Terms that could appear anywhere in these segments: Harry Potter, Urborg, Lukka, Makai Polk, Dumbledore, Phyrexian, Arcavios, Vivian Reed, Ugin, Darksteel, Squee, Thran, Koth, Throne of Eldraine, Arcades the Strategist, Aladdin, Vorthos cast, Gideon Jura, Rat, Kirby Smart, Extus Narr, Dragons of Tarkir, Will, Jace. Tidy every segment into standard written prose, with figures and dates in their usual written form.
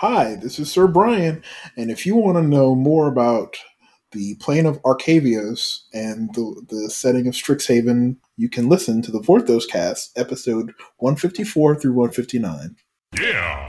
Hi, this is Sir Brian, and if you want to know more about the plane of Arcavios and the setting of Strixhaven, you can listen to the Vorthos cast, episode 154 through 159. Yeah!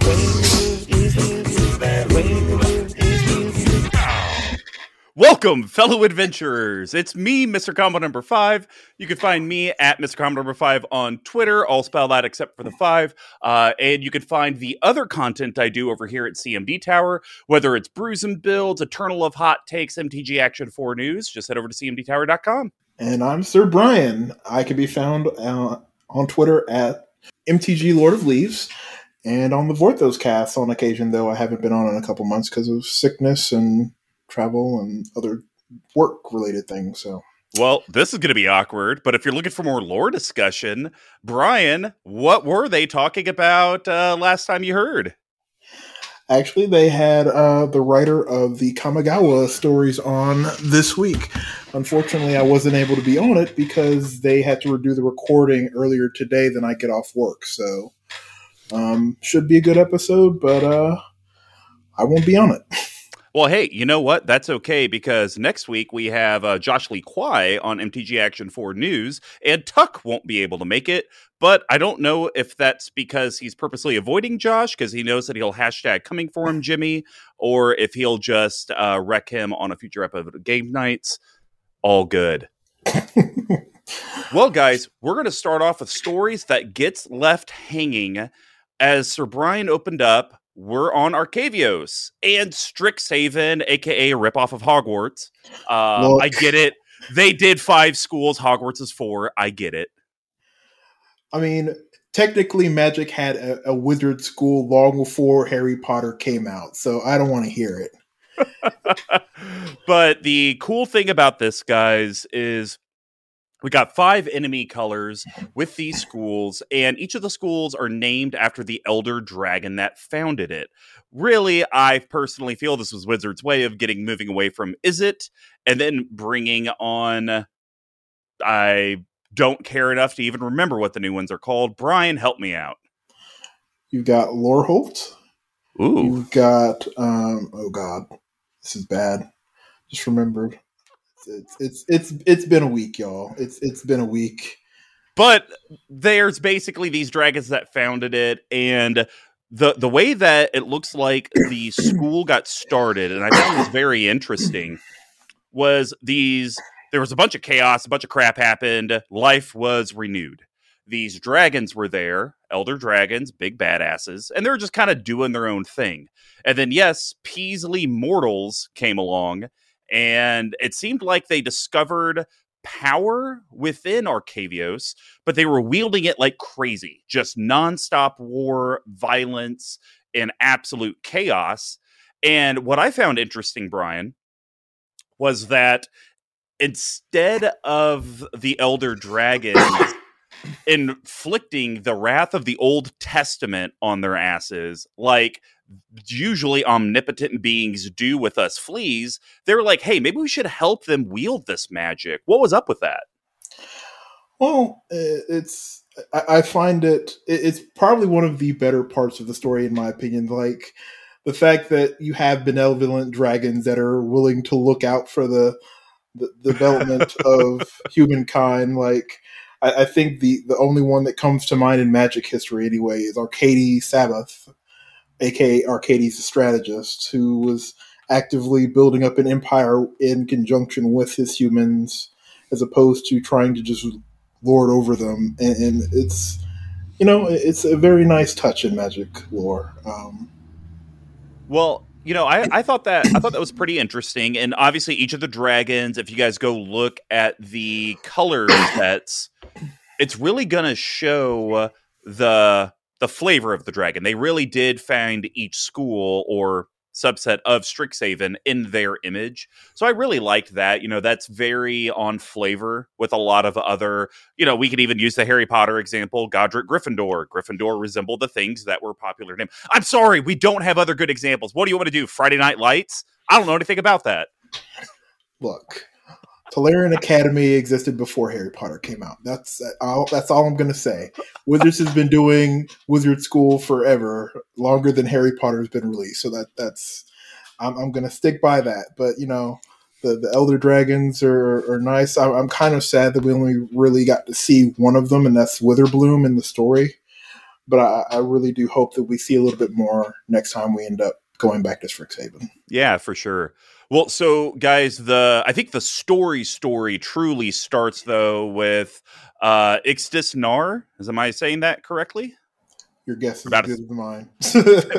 Welcome, fellow adventurers. It's me, Mr. Combo No. 5. You can find me at Mr. Combo No. 5 on Twitter. I'll spell that except for the 5. And you can find the other content I do over here at CMD Tower, whether it's Brews and Builds, Eternal of Hot Takes, MTG Action 4 News. Just head over to cmdtower.com. And I'm Sir Brian. I can be found on Twitter at MTG Lord of Leaves. And on the Vorthos cast on occasion, though I haven't been on in a couple months because of sickness and travel and other work-related things. So, well, this is going to be awkward, but if you're looking for more lore discussion, Brian, what were they talking about last time you heard? Actually, they had the writer of the Kamigawa stories on this week. Unfortunately, I wasn't able to be on it because they had to redo the recording earlier today than I get off work. So, should be a good episode, but I won't be on it. Well, hey, you know what? That's okay, because next week we have Josh Lee Kwai on MTG Action 4 News, and Tuck won't be able to make it, but I don't know if that's because he's purposely avoiding Josh, because he knows that he'll hashtag coming for him, Jimmy, or if he'll just wreck him on a future episode of Game Nights. All good. Well, guys, we're going to start off with stories that gets left hanging. As Sir Brian opened up, we're on Arcavios and Strixhaven, a.k.a. a ripoff of Hogwarts. I get it. They did 5 schools. Hogwarts is 4. I get it. I mean, technically, Magic had a wizard school long before Harry Potter came out, so I don't want to hear it. But the cool thing about this, guys, is we got 5 enemy colors with these schools, and each of the schools are named after the elder dragon that founded it. Really, I personally feel this was Wizards' way of moving away from "is it?" and then bringing on, I don't care enough to even remember what the new ones are called. Brian, help me out. You've got Loreholt. Ooh. You've got, oh God, this is bad. Just remembered. It's been a week, y'all. It's been a week. But there's basically these dragons that founded it, and the way that it looks like the school got started, and I found this very interesting, was there was a bunch of chaos, a bunch of crap happened, life was renewed. These dragons were there, elder dragons, big badasses, and they were just kind of doing their own thing. And then, yes, Peasley Mortals came along, and it seemed like they discovered power within Arcavios, but they were wielding it like crazy. Just nonstop war, violence, and absolute chaos. And what I found interesting, Brian, was that instead of the elder dragons inflicting the wrath of the Old Testament on their asses, like usually omnipotent beings do with us fleas, they were like, hey, maybe we should help them wield this magic. What was up with that? Well, I find it's probably one of the better parts of the story, in my opinion. Like, the fact that you have benevolent dragons that are willing to look out for the development of humankind. Like, I think the only one that comes to mind in Magic history anyway is Arcady Sabbath, a.k.a. Arcades the Strategist, who was actively building up an empire in conjunction with his humans, as opposed to trying to just lord over them. And it's, you know, it's a very nice touch in Magic lore. Well, you know, I thought that was pretty interesting. And obviously each of the dragons, if you guys go look at the color sets, it's really going to show the flavor of the dragon. They really did find each school or subset of Strixhaven in their image. So I really liked that. You know, that's very on flavor with a lot of other, you know, we could even use the Harry Potter example, Godric Gryffindor. Gryffindor resembled the things that were popular to him. I'm sorry, we don't have other good examples. What do you want to do? Friday Night Lights? I don't know anything about that. Look, Tolarian Academy existed before Harry Potter came out. That's all I'm going to say. Wizards has been doing Wizard School forever, longer than Harry Potter has been released. So I'm going to stick by that. But, you know, the Elder Dragons are nice. I'm kind of sad that we only really got to see one of them, and that's Witherbloom in the story. But I really do hope that we see a little bit more next time we end up going back to Strixhaven. Yeah, for sure. Well, so guys, I think the story truly starts though with Extus Narr. Am I saying that correctly? Your guess is about as good as mine.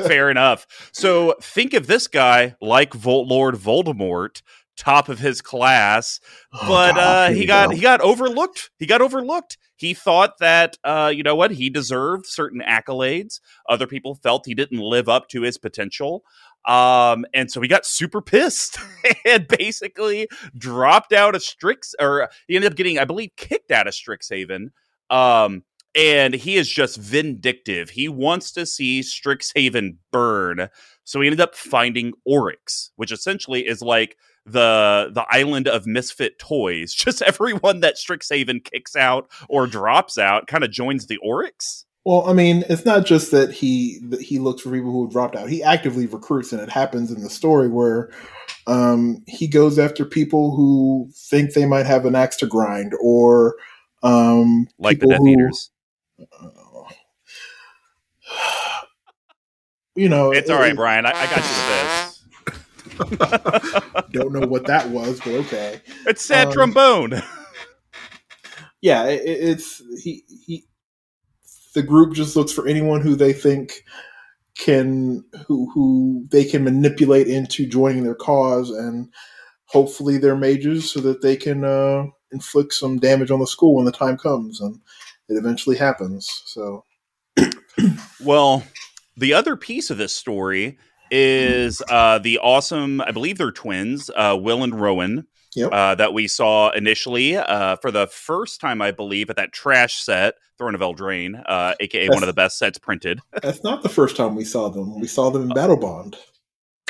Fair enough. So think of this guy like Lord Voldemort, top of his class, but he got overlooked. He thought that, you know what, he deserved certain accolades. Other people felt he didn't live up to his potential. And so he got super pissed and basically dropped out of he ended up getting, I believe, kicked out of Strixhaven. And he is just vindictive. He wants to see Strixhaven burn. So he ended up finding Oryx, which essentially is like the island of misfit toys. Just everyone that Strixhaven kicks out or drops out kind of joins the Oryx. Well, I mean, it's not just that he looks for people who dropped out. He actively recruits, and it happens in the story where he goes after people who think they might have an axe to grind, or like the Death Eaters. You know, it's all right, Brian. I got you this. Don't know what that was, but okay. It's sad trombone. Yeah, it's the group just looks for anyone who they think who they can manipulate into joining their cause, and hopefully they're mages so that they can inflict some damage on the school when the time comes, and it eventually happens. So, well, the other piece of this story is the awesome, I believe they're twins, Will and Rowan, yep. That we saw initially for the first time, I believe, at that trash set, Throne of Eldraine, a.k.a. one of the best sets printed. That's not the first time we saw them. We saw them in Battlebond.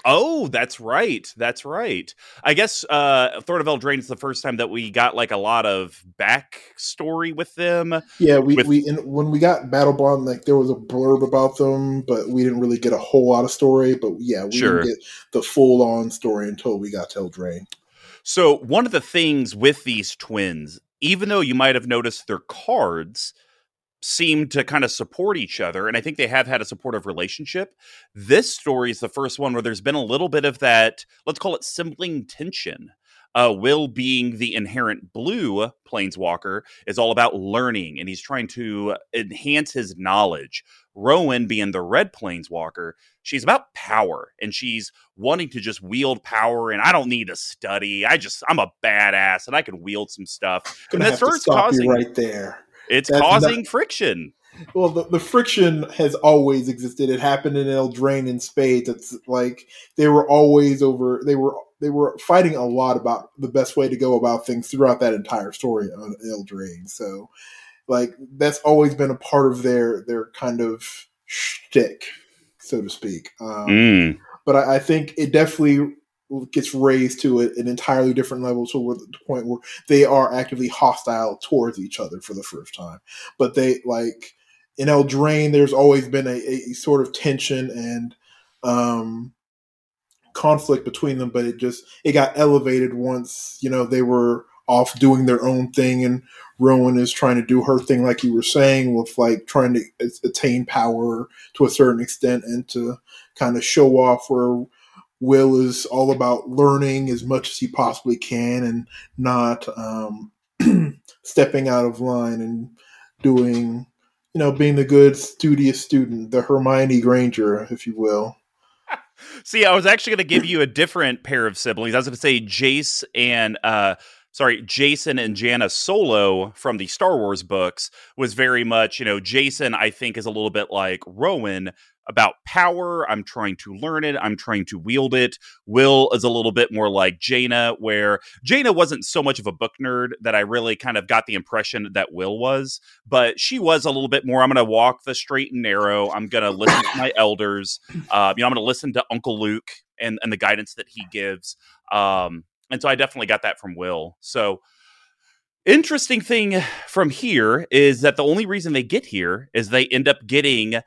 Oh, that's right. That's right. I guess Throne of Eldraine is the first time that we got like a lot of backstory with them. Yeah, when we got Battlebond, like there was a blurb about them, but we didn't really get a whole lot of story. But yeah, we didn't get the full-on story until we got to Eldraine. So one of the things with these twins, even though you might have noticed their cards seem to kind of support each other, and I think they have had a supportive relationship. This story is the first one where there's been a little bit of that, let's call it sibling tension. Will, being the inherent blue planeswalker, is all about learning, and he's trying to enhance his knowledge. Rowan, being the red planeswalker, she's about power, and she's wanting to just wield power, and I don't need to study. I'm a badass, and I can wield some stuff. And that's where it's causing... right there. That's causing friction. Well, the friction has always existed. It happened in Eldraine in spades. It's like they were always over. They were fighting a lot about the best way to go about things throughout that entire story on Eldraine. So, like, that's always been a part of their kind of shtick, so to speak. But I think it definitely gets raised to an entirely different level, to the point where they are actively hostile towards each other for the first time. But they, like in Eldraine, there's always been a sort of tension and conflict between them, but it got elevated once, you know, they were off doing their own thing, and Rowan is trying to do her thing, like you were saying, with like trying to attain power to a certain extent and to kind of show off, where Will is all about learning as much as he possibly can and not stepping out of line and doing, you know, being the good studious student, the Hermione Granger, if you will. See, I was actually going to give you a different pair of siblings. I was going to say Jason and Janna Solo from the Star Wars books was very much, you know, Jason, I think, is a little bit like Rowan, about power. I'm trying to learn it. I'm trying to wield it. Will is a little bit more like Jaina, where Jaina wasn't so much of a book nerd that I really kind of got the impression that Will was, but she was a little bit more, I'm going to walk the straight and narrow. I'm going to listen to my elders. You know, I'm going to listen to Uncle Luke and the guidance that he gives. And so I definitely got that from Will. So interesting thing from here is that the only reason they get here is they end up getting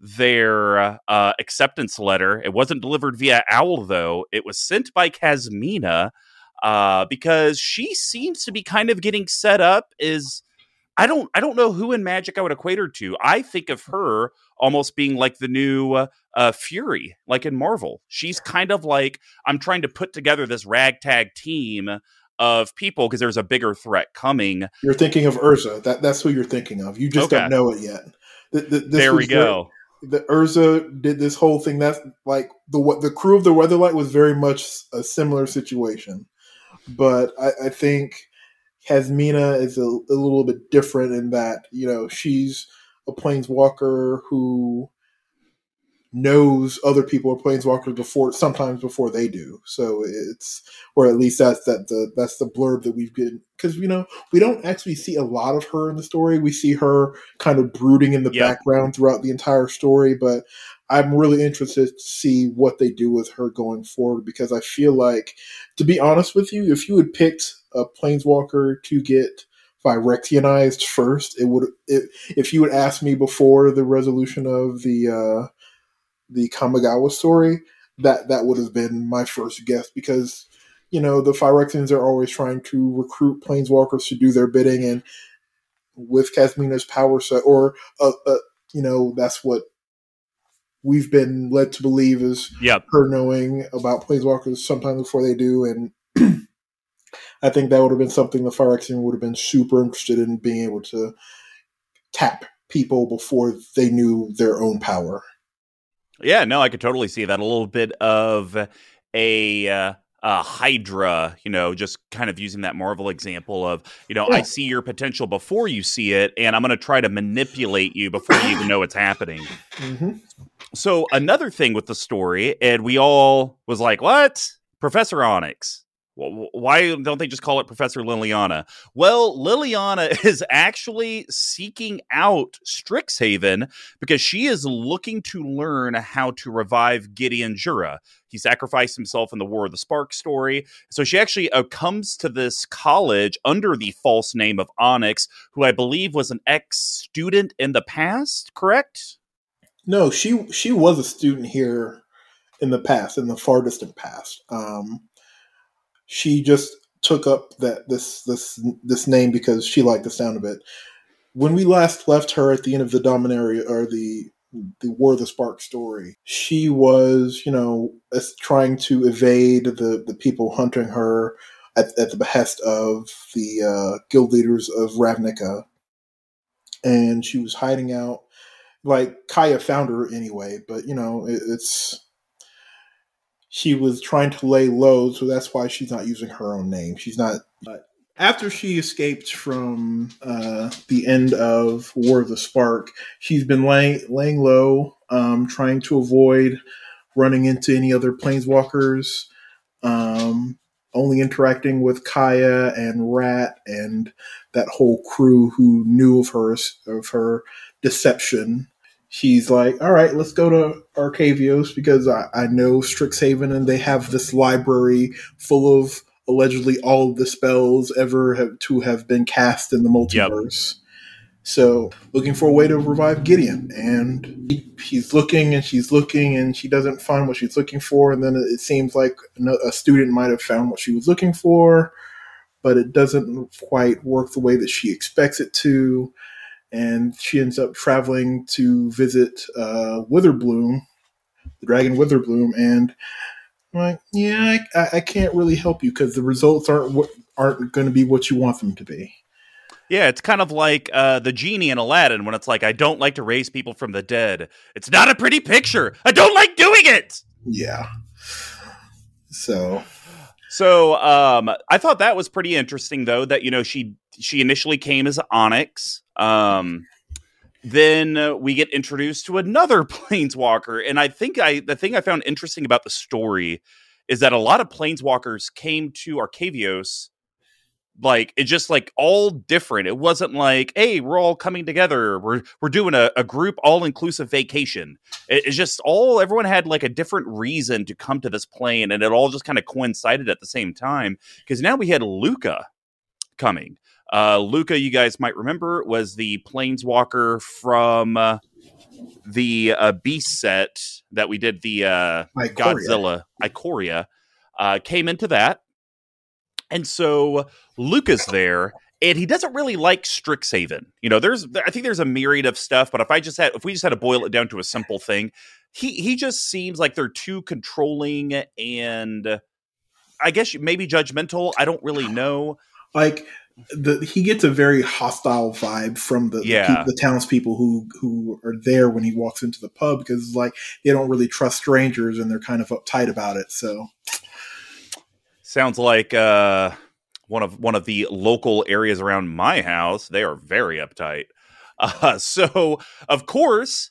their acceptance letter. It wasn't delivered via owl, though. It was sent by Kasmina because she seems to be kind of getting set up as... I don't know who in Magic I would equate her to. I think of her almost being like the new Fury, like in Marvel. She's kind of like, I'm trying to put together this ragtag team of people because there's a bigger threat coming. You're thinking of Urza. That's who you're thinking of. You just don't know it yet. There we go. The Urza did this whole thing. That's like the crew of the Weatherlight was very much a similar situation. But I think... Kasmina is a little bit different in that, you know, she's a planeswalker who knows other people are planeswalkers sometimes before they do. So it's, or at least that's the blurb that we've gotten, because, you know, we don't actually see a lot of her in the story. We see her kind of brooding in the background throughout the entire story, but I'm really interested to see what they do with her going forward, because I feel like, to be honest with you, if you had picked a planeswalker to get Phyrexianized first, if you had asked me before the resolution of the Kamigawa story, that would have been my first guess, because, you know, the Phyrexians are always trying to recruit planeswalkers to do their bidding, and with Kasmina's power set, or you know, that's what we've been led to believe is her knowing about planeswalkers sometimes before they do, and I think that would have been something the Phyrexian would have been super interested in, being able to tap people before they knew their own power. Yeah, no, I could totally see that. A little bit of a Hydra, you know, just kind of using that Marvel example of, you know, I see your potential before you see it, and I'm going to try to manipulate you before you even know it's happening. Mm-hmm. So another thing with the story, and we all was like, what? Professor Onyx. Why don't they just call it Professor Liliana? Well, Liliana is actually seeking out Strixhaven because she is looking to learn how to revive Gideon Jura. He sacrificed himself in the War of the Spark story. So she actually comes to this college under the false name of Onyx, who I believe was an ex-student in the past, correct? No, she was a student here in the past, in the far distant past. She just took up that this name because she liked the sound of it. When we last left her at the end of the Dominaria, or the War of the Spark story, she was, you know, trying to evade the people hunting her at the behest of the guild leaders of Ravnica. And she was hiding out. Like, Kaya found her anyway, but, you know, it's... She was trying to lay low, so that's why she's not using her own name. She's not. After she escaped from the end of War of the Spark, she's been laying low, trying to avoid running into any other planeswalkers, only interacting with Kaya and Rat and that whole crew who knew of her deception. She's like, all right, let's go to Arcavios because I know Strixhaven and they have this library full of allegedly all of the spells to have been cast in the multiverse. Yep. So looking for a way to revive Gideon. And she's looking and she doesn't find what she's looking for. And then it seems like a student might have found what she was looking for, but it doesn't quite work the way that she expects it to. And she ends up traveling to visit Witherbloom, the dragon Witherbloom, and I'm like, yeah, I can't really help you because the results aren't going to be what you want them to be. Yeah, it's kind of like the genie in Aladdin when it's like, I don't like to raise people from the dead. It's not a pretty picture. I don't like doing it. Yeah. So I thought that was pretty interesting, though, that, you know, she initially came as Onyx. Then we get introduced to another planeswalker. And I think the thing I found interesting about the story is that a lot of planeswalkers came to Arcavios Like, it's just like all different. It wasn't like, hey, we're all coming together. We're doing a group all-inclusive vacation. It's just all, everyone had like a different reason to come to this plane. And it all just kind of coincided at the same time. Because now we had Lukka coming. Lukka, you guys might remember, was the planeswalker from the Beast set that we did, the Godzilla, Ikoria. Came into that. And so Lukka's there, and he doesn't really like Strixhaven. You know, I think there's a myriad of stuff, but if we just had to boil it down to a simple thing, he just seems like they're too controlling and I guess maybe judgmental. I don't really know. Like he gets a very hostile vibe from the townspeople who are there when he walks into the pub, because like they don't really trust strangers and they're kind of uptight about it. So. Sounds like one of the local areas around my house. They are very uptight. So, of course,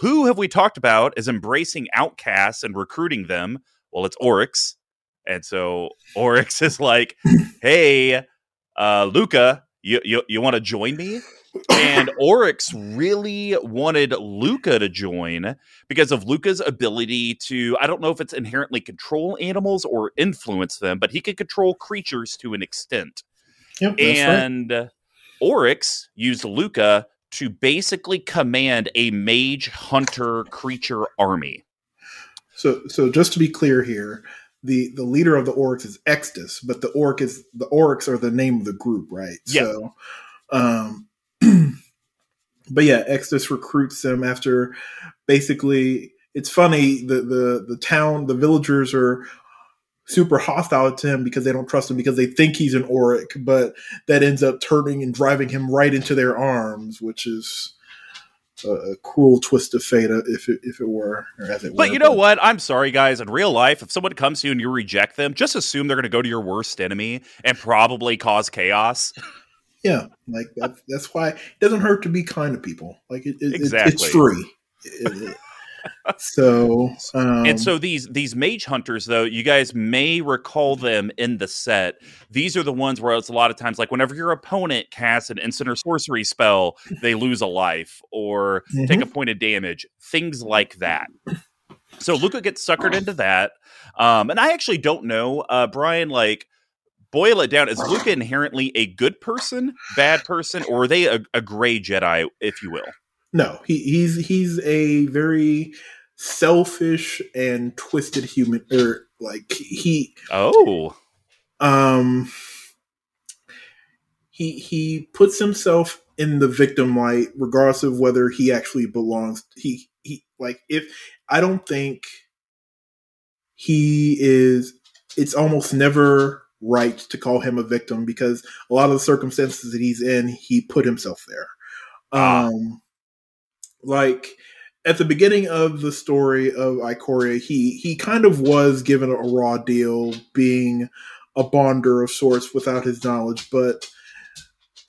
who have we talked about is embracing outcasts and recruiting them? Well, it's Oryx. And so Oryx is like, hey, Lukka, you want to join me? And Oryx really wanted Lukka to join because of Luca's ability to, I don't know if it's inherently control animals or influence them, but he could control creatures to an extent. Yep, and right. Oryx used Lukka to basically command a mage hunter creature army. So just to be clear here, the leader of the Oryx is Extus, but the Oryx are the name of the group, right? Yep. So, but yeah, Extus recruits them after basically, it's funny, the villagers are super hostile to him because they don't trust him because they think he's an Oryx, but that ends up turning and driving him right into their arms, which is a cruel twist of fate if it were. But you know what? I'm sorry, guys. In real life, if someone comes to you and you reject them, just assume they're going to go to your worst enemy and probably cause chaos. Yeah, like that's why it doesn't hurt to be kind to people. Like exactly. It's free. So these mage hunters, though, you guys may recall them in the set. These are the ones where it's a lot of times like whenever your opponent casts an instant or sorcery spell, they lose a life or take a point of damage, things like that. So Lukka gets suckered into that, and I actually don't know, Brian, like. Boil it down. Is Lukka inherently a good person, bad person, or are they a gray Jedi, if you will? No, he's a very selfish and twisted human. He puts himself in the victim light, regardless of whether he actually belongs. I don't think he is. It's almost never right to call him a victim because a lot of the circumstances that he's in, he put himself there. Like at the beginning of the story of Ikoria, he kind of was given a raw deal being a bonder of sorts without his knowledge, but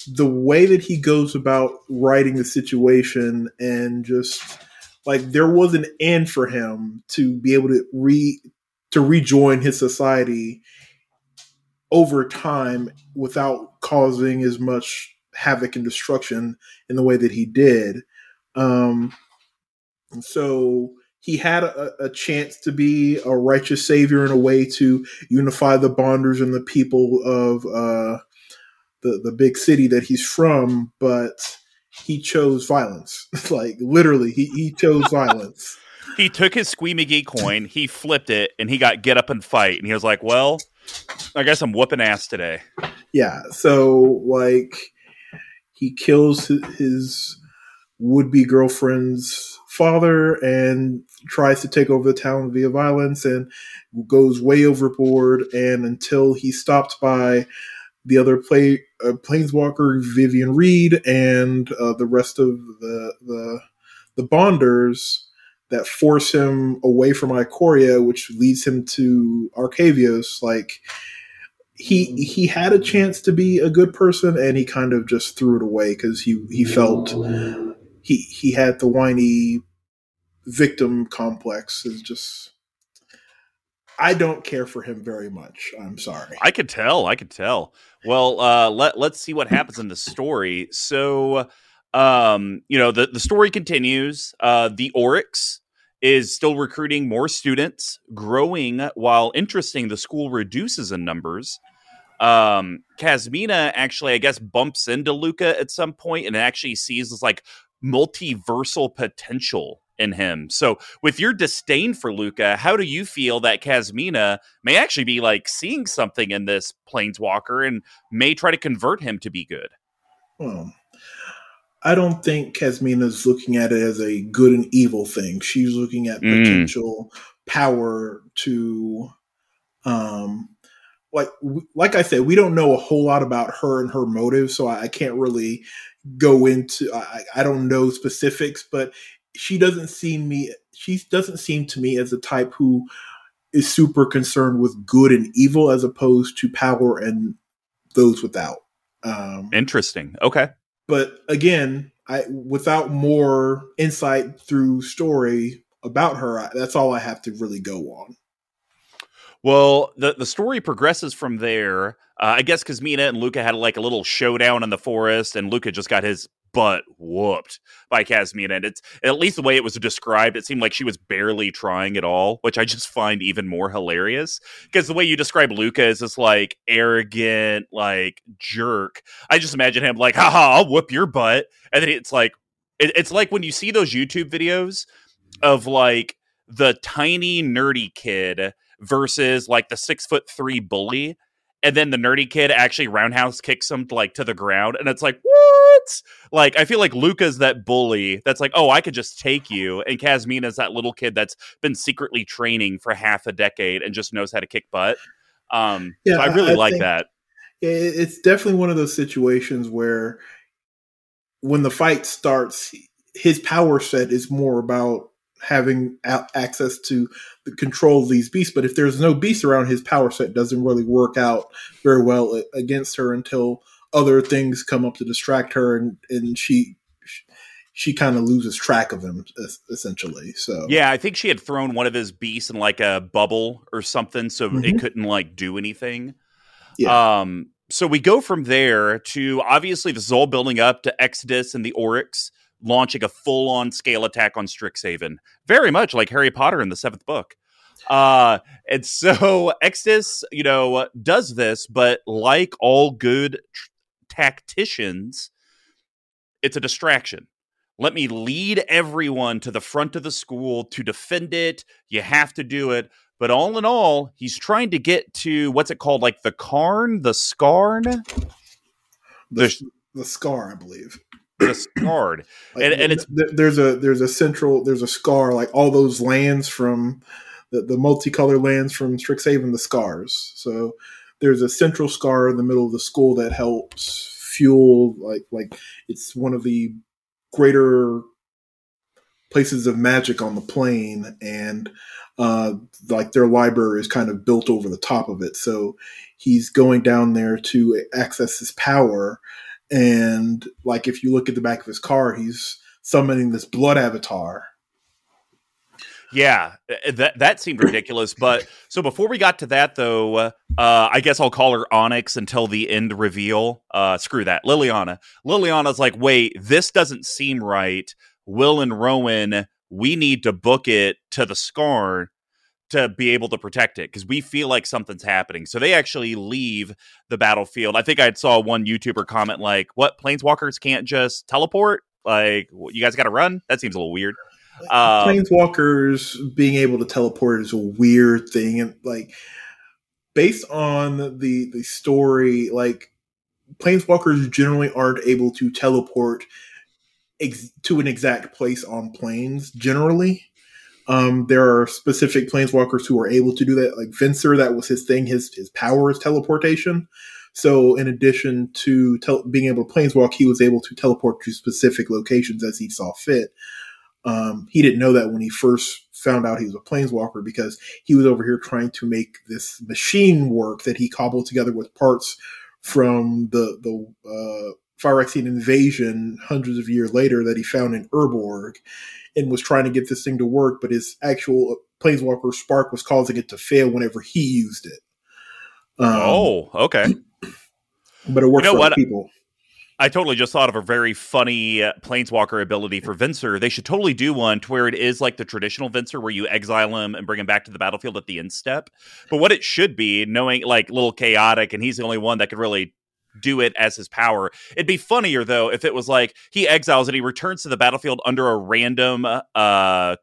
the way that he goes about writing the situation and just like there was an end for him to be able to rejoin his society over time without causing as much havoc and destruction in the way that he did. So he had a chance to be a righteous savior in a way to unify the bonders and the people of the big city that he's from, but he chose violence. Like literally he chose violence. He took his squeamy gee coin, he flipped it, and he got get up and fight. And he was like, well, I guess I'm whooping ass today. Yeah, so, like, he kills his would-be girlfriend's father and tries to take over the town via violence and goes way overboard, and until he's stopped by the other planeswalker, Vivian Reed, and the rest of the Bonders that force him away from Ikoria, which leads him to Arcavios. Like he had a chance to be a good person, and he kind of just threw it away because he felt he had the whiny victim complex. Is just I don't care for him very much. I'm sorry. I could tell. Well, let's see what happens in the story. So, you know, the story continues. The Oryx is still recruiting more students, growing while interesting. The school reduces in numbers. Kasmina actually, I guess, bumps into Lukka at some point and actually sees this like multiversal potential in him. So with your disdain for Lukka, how do you feel that Kasmina may actually be like seeing something in this planeswalker and may try to convert him to be good? Well, I don't think Kasmina's looking at it as a good and evil thing. She's looking at potential power to, like I said, we don't know a whole lot about her and her motives, so I can't really go into. I don't know specifics, but she doesn't seem to me as a type who is super concerned with good and evil, as opposed to power and those without. Interesting. Okay. But again, without more insight through story about her, that's all I have to really go on. Well, the story progresses from there. I guess Kasmina and Lukka had like a little showdown in the forest, and Lukka just got his butt whooped by Kasmina. And it's, at least the way it was described, it seemed like she was barely trying at all, which I just find even more hilarious. Because the way you describe Lukka is this like arrogant, like jerk. I just imagine him like, haha, I'll whoop your butt. And then it's like, it's like when you see those YouTube videos of like the tiny nerdy kid versus like the 6'3" bully, and then the nerdy kid actually roundhouse kicks him like to the ground, and it's like, what? Like, I feel like Luca's that bully that's like, oh, I could just take you, and Kasmina's that little kid that's been secretly training for half a decade and just knows how to kick butt. Yeah, so I really like that. It's definitely one of those situations where when the fight starts, his power set is more about having access to the control of these beasts, but if there's no beasts around, his power set doesn't really work out very well against her until other things come up to distract her, and she kind of loses track of him, essentially. So yeah, I think she had thrown one of his beasts in like a bubble or something, so it couldn't like do anything. Yeah. So we go from there to, obviously this is all building up to Exodus and the Oryx launching a full-on scale attack on Strixhaven. Very much like Harry Potter in the 7th book. And so Extus, you know, does this, but like all good tacticians, it's a distraction. Let me lead everyone to the front of the school to defend it. You have to do it. But all in all, he's trying to get to, what's it called? Like the Karn? The Scarn? The Scar, I believe. Scarred, like, and it's there's a scar, like all those lands from the multicolored lands from Strixhaven, the scars. So there's a central scar in the middle of the school that helps fuel like it's one of the greater places of magic on the plane, and like their library is kind of built over the top of it. So he's going down there to access his power. And like, if you look at the back of his car, he's summoning this blood avatar. Yeah, that seemed ridiculous. But so before we got to that, though, I guess I'll call her Onyx until the end reveal. Screw that. Liliana. Liliana's like, wait, this doesn't seem right. Will and Rowan, we need to book it to the Scarn to be able to protect it, because we feel like something's happening. So they actually leave the battlefield. I think I saw one YouTuber comment like, what, planeswalkers can't just teleport? Like, you guys got to run? That seems a little weird. Planeswalkers being able to teleport is a weird thing. And like, based on the story, like, planeswalkers generally aren't able to teleport to an exact place on planes, generally. There are specific planeswalkers who are able to do that, like Venser. That was his thing. His power is teleportation. So in addition to being able to planeswalk, he was able to teleport to specific locations as he saw fit. He didn't know that when he first found out he was a planeswalker, because he was over here trying to make this machine work that he cobbled together with parts from the Phyrexian invasion hundreds of years later that he found in Urborg, and was trying to get this thing to work, but his actual Planeswalker Spark was causing it to fail whenever he used it. Okay. But it works for other people. I totally just thought of a very funny Planeswalker ability for Venser. They should totally do one to where it is like the traditional Venser where you exile him and bring him back to the battlefield at the end step. But what it should be, knowing like Little Chaotic, and he's the only one that could really do it as his power. It'd be funnier, though, if it was like he exiles and he returns to the battlefield under a random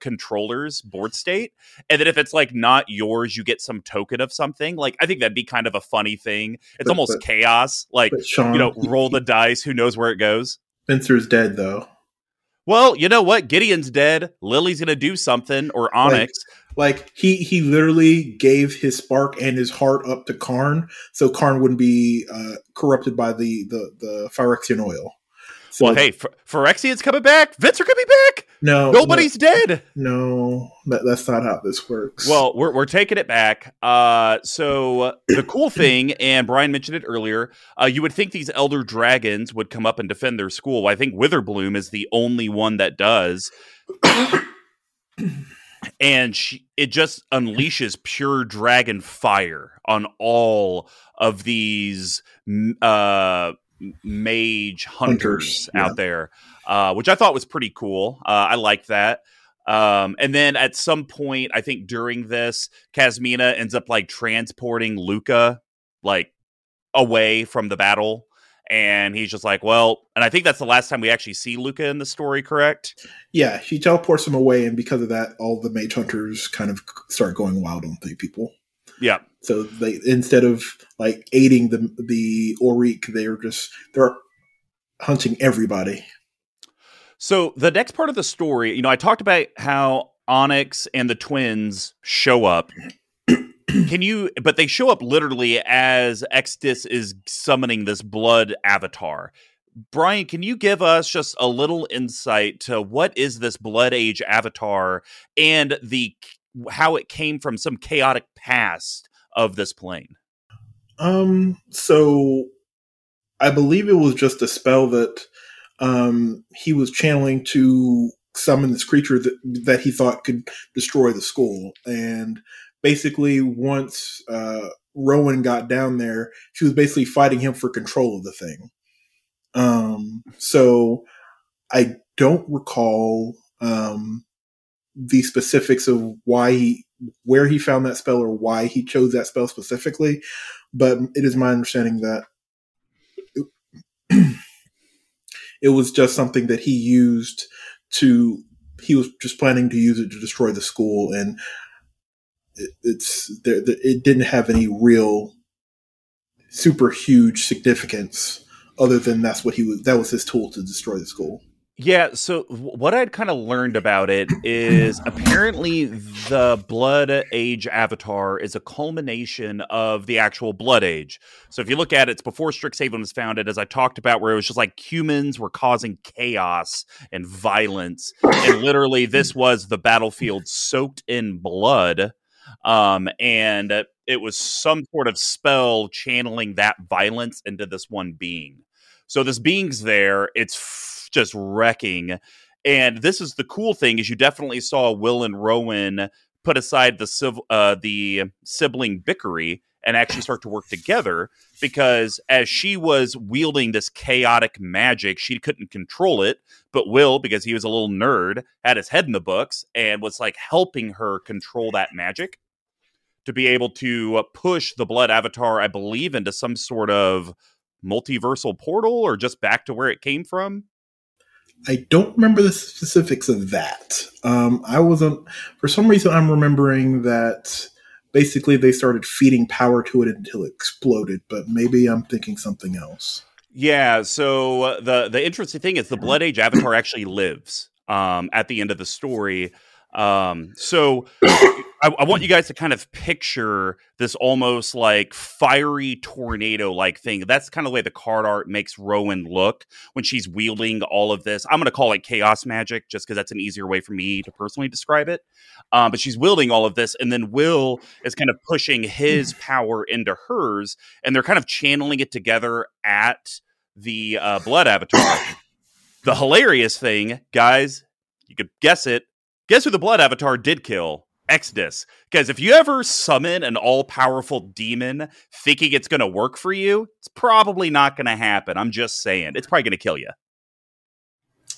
controller's board state. And then if it's like not yours, you get some token of something. Like, I think that'd be kind of a funny thing. It's almost chaos. Like, Sean, roll the dice. Who knows where it goes? Spencer's dead, though. Well, you know what? Gideon's dead. Lily's going to do something, or Onyx. Like he literally gave his spark and his heart up to Karn, so Karn wouldn't be corrupted by the Phyrexian oil. So, well, hey, Phyrexian's coming back. Venser could be back. No, nobody's dead. No, that's not how this works. Well, we're taking it back. So the cool thing, and Brian mentioned it earlier, you would think these elder dragons would come up and defend their school. I think Witherbloom is the only one that does. And it just unleashes pure dragon fire on all of these mage hunters out there, which I thought was pretty cool. I like that. And then at some point, I think during this, Kasmina ends up like transporting Lukka like away from the battle. And he's just like, well, and I think that's the last time we actually see Lukka in the story, correct? Yeah, she teleports him away, and because of that, all the mage hunters kind of start going wild on three people. Yeah. So they, instead of like aiding the Oryx, they're hunting everybody. So the next part of the story, I talked about how Onyx and the twins show up. But they show up literally as Extus is summoning this blood avatar. Brian, can you give us just a little insight to what is this Blood Age avatar and how it came from some chaotic past of this plane? So I believe it was just a spell that he was channeling to summon this creature that he thought could destroy the school. And basically, once Rowan got down there, she was basically fighting him for control of the thing. So I don't recall the specifics of where he found that spell or why he chose that spell specifically, but it is my understanding that it was just something that he used he was just planning to use it to destroy the school, and it didn't have any real super huge significance other than that was his tool to destroy the school. Yeah, so what I'd kind of learned about it is apparently the Blood Age avatar is a culmination of the actual Blood Age. So if you look at it, it's before Strixhaven was founded, as I talked about, where it was just like humans were causing chaos and violence. And literally this was the battlefield soaked in blood. And it was some sort of spell channeling that violence into this one being. So this being's there. It's just wrecking. And this is the cool thing, is you definitely saw Will and Rowan put aside the sibling bickery and actually start to work together, because as she was wielding this chaotic magic, she couldn't control it, but Will, because he was a little nerd, had his head in the books and was like helping her control that magic to be able to push the blood avatar, I believe, into some sort of multiversal portal or just back to where it came from. I don't remember the specifics of that. For some reason, I'm remembering that basically they started feeding power to it until it exploded, but maybe I'm thinking something else. Yeah, so the interesting thing is the Blood Age avatar actually lives at the end of the story. So I want you guys to kind of picture this almost like fiery tornado-like thing. That's kind of the way the card art makes Rowan look when she's wielding all of this. I'm going to call it chaos magic just because that's an easier way for me to personally describe it. But she's wielding all of this, and then Will is kind of pushing his power into hers, and they're kind of channeling it together at the blood avatar. The hilarious thing, guys, you could guess it. Guess who the blood avatar did kill Exodus. Because if you ever summon an all-powerful demon thinking it's going to work for you, it's probably not going to happen. I'm just saying. It's probably going to kill you.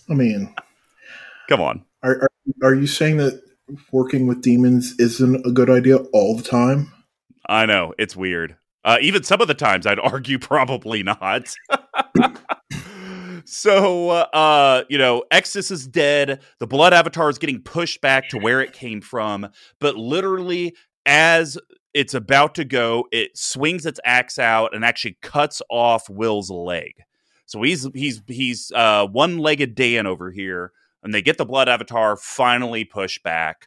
I mean... Come on. Are you saying that working with demons isn't a good idea all the time? I know. It's weird. Even some of the times, I'd argue probably not. So, Exodus is dead. The Blood Avatar is getting pushed back to where it came from. But literally, as it's about to go, it swings its axe out and actually cuts off Will's leg. So he's one-legged Dan over here. And they get the Blood Avatar finally pushed back.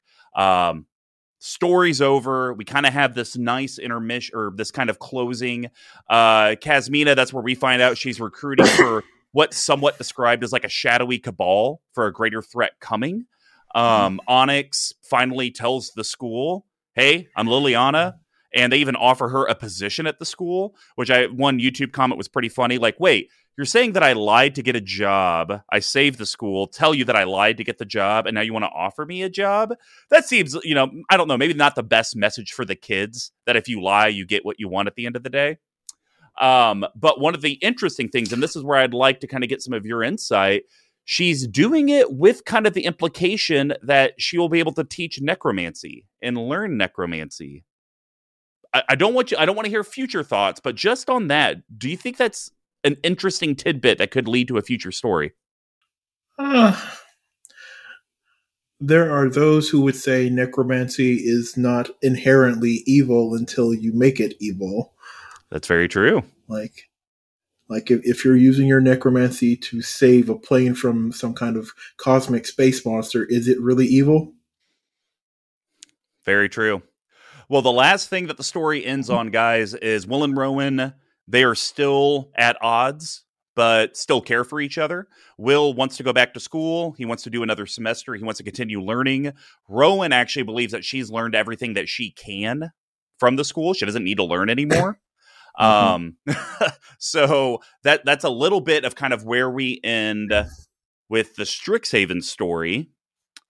Story's over. We kind of have this nice intermission, or this kind of closing. Kasmina, that's where we find out she's recruiting for what's somewhat described as like a shadowy cabal for a greater threat coming. Onyx finally tells the school, hey, I'm Liliana. And they even offer her a position at the school, which one YouTube comment was pretty funny. Like, wait, you're saying that I lied to get a job. I saved the school, tell you that I lied to get the job, and now you want to offer me a job? That seems, I don't know, maybe not the best message for the kids, that if you lie, you get what you want at the end of the day. But one of the interesting things, and this is where I'd like to kind of get some of your insight, she's doing it with kind of the implication that she will be able to teach necromancy and learn necromancy. I don't want to hear future thoughts, but just on that, do you think that's an interesting tidbit that could lead to a future story? There are those who would say necromancy is not inherently evil until you make it evil. That's very true. Like if you're using your necromancy to save a plane from some kind of cosmic space monster, is it really evil? Very true. Well, the last thing that the story ends on, guys, is Will and Rowan... They are still at odds, but still care for each other. Will wants to go back to school. He wants to do another semester. He wants to continue learning. Rowan actually believes that she's learned everything that she can from the school. She doesn't need to learn anymore. So that's a little bit of kind of where we end with the Strixhaven story.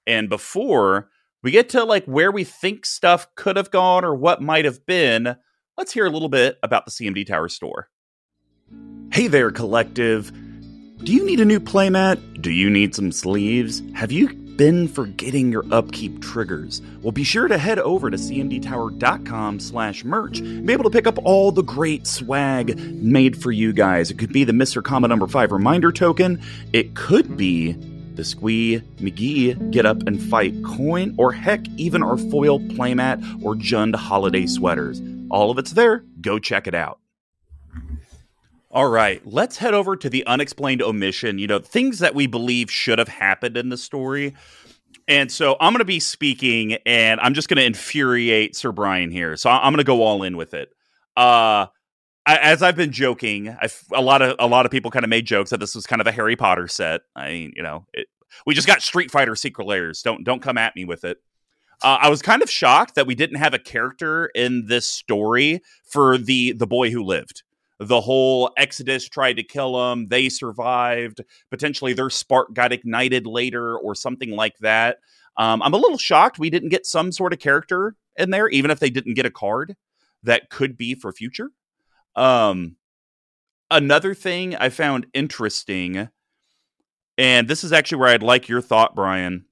And before we get to like where we think stuff could have gone or what might have been, let's hear a little bit about the CMD Tower store. Hey there, collective. Do you need a new playmat? Do you need some sleeves? Have you been forgetting your upkeep triggers? Well, be sure to head over to cmdtower.com/merch and be able to pick up all the great swag made for you guys. It could be the Mr. Combo No. 5 reminder token. It could be the Squee McGee Get Up and Fight coin, or heck, even our foil playmat or Jund holiday sweaters. All of it's there. Go check it out. All right, let's head over to the unexplained omission. Things that we believe should have happened in the story. And so I'm going to be speaking, and I'm just going to infuriate Sir Brian here. So I'm going to go all in with it. As I've been joking, a lot of people kind of made jokes that this was kind of a Harry Potter set. I mean, we just got Street Fighter secret layers. Don't come at me with it. I was kind of shocked that we didn't have a character in this story for the boy who lived. The whole Exodus tried to kill him. They survived. Potentially their spark got ignited later or something like that. I'm a little shocked we didn't get some sort of character in there, even if they didn't get a card that could be for future. Another thing I found interesting, and this is actually where I'd like your thought, Brian.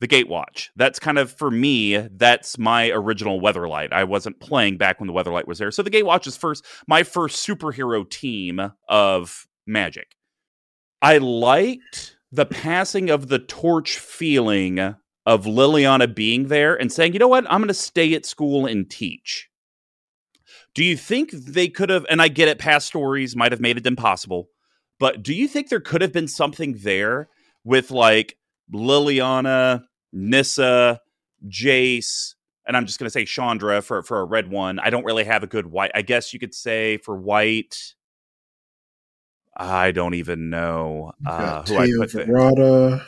The Gatewatch. That's kind of, for me, that's my original Weatherlight. I wasn't playing back when the Weatherlight was there. So the Gatewatch is my first superhero team of Magic. I liked the passing of the torch feeling of Liliana being there and saying, you know what, I'm going to stay at school and teach. Do you think they could have, and I get it, past stories might have made it impossible, but do you think there could have been something there with like Liliana, Nissa, Jace, and I'm just going to say Chandra for a red one. I don't really have a good white. I guess you could say for white, I don't even know who I put there.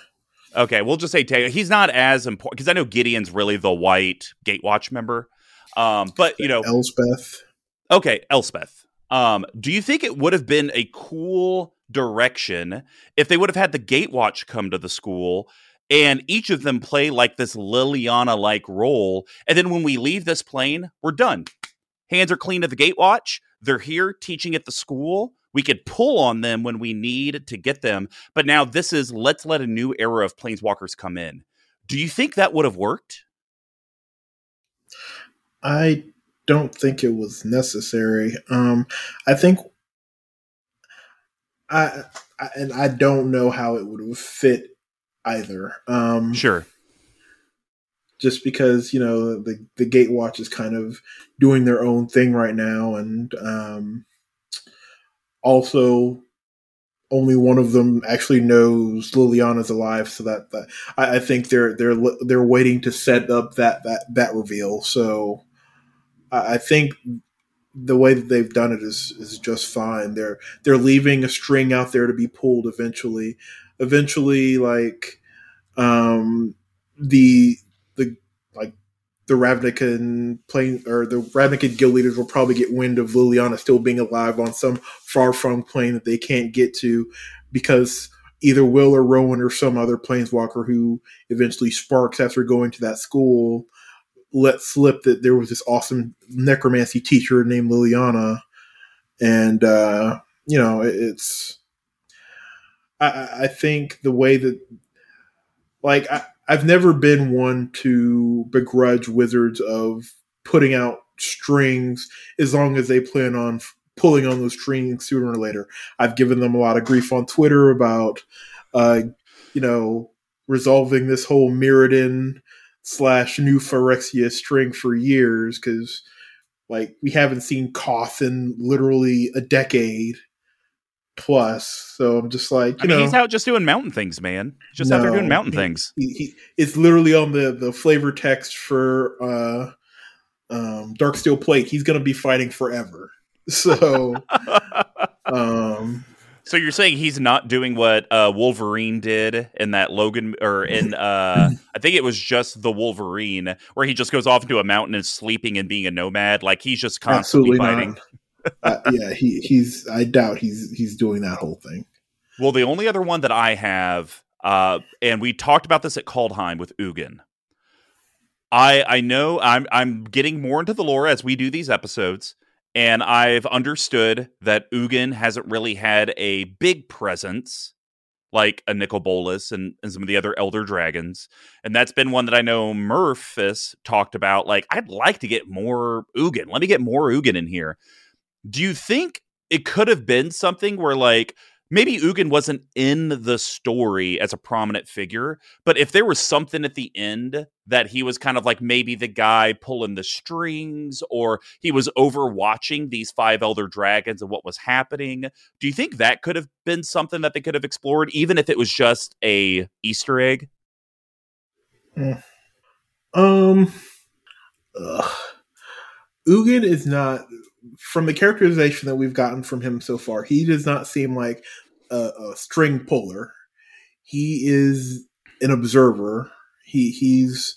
Okay, we'll just say Teo. He's not as important, because I know Gideon's really the white Gatewatch member. But, Elspeth. Okay, Elspeth. Do you think it would have been a cool direction if they would have had the Gatewatch come to the school And each of them play like this Liliana-like role. And then when we leave this plane, we're done. Hands are clean at the Gatewatch. They're here teaching at the school. We could pull on them when we need to get them. But now this is, let's let a new era of Planeswalkers come in. Do you think that would have worked? I don't think it was necessary. I don't know how it would have fit either. Sure. Just because, you know, the Gatewatch is kind of doing their own thing right now, and also only one of them actually knows Liliana's alive, so that I think they're waiting to set up that reveal. So I think the way that they've done it is just fine. They're leaving a string out there to be pulled eventually. Eventually, like the Ravnican plane or the Ravnican guild leaders will probably get wind of Liliana still being alive on some far-flung plane that they can't get to, because either Will or Rowan or some other planeswalker who eventually sparks after going to that school let slip that there was this awesome necromancy teacher named Liliana, and it's. I think the way that, like, I've never been one to begrudge Wizards of putting out strings as long as they plan on pulling on those strings sooner or later. I've given them a lot of grief on Twitter about, resolving this whole Mirrodin / new Phyrexia string for years, because, like, we haven't seen Koth in literally a decade. Plus, so I'm just like, you know, he's out just doing mountain things, man. Out there doing mountain things. It's literally on the flavor text for Dark Steel Plate. He's going to be fighting forever. So, so you're saying he's not doing what Wolverine did in that Logan, or in I think it was just the Wolverine, where he just goes off into a mountain and is sleeping and being a nomad. Like, he's just constantly fighting. Not. He's. I doubt he's doing that whole thing. Well, the only other one that I have, and we talked about this at Kaldheim with Ugin. I know I'm getting more into the lore as we do these episodes, and I've understood that Ugin hasn't really had a big presence like a Nicol Bolas and some of the other Elder Dragons. And that's been one that I know Murphis talked about. Like, I'd like to get more Ugin. Let me get more Ugin in here. Do you think it could have been something where, like, maybe Ugin wasn't in the story as a prominent figure, but if there was something at the end that he was kind of like maybe the guy pulling the strings, or he was overwatching these 5 Elder Dragons and what was happening, do you think that could have been something that they could have explored, even if it was just a Easter egg? Ugin is not... From the characterization that we've gotten from him so far, he does not seem like a string puller. He is an observer. He's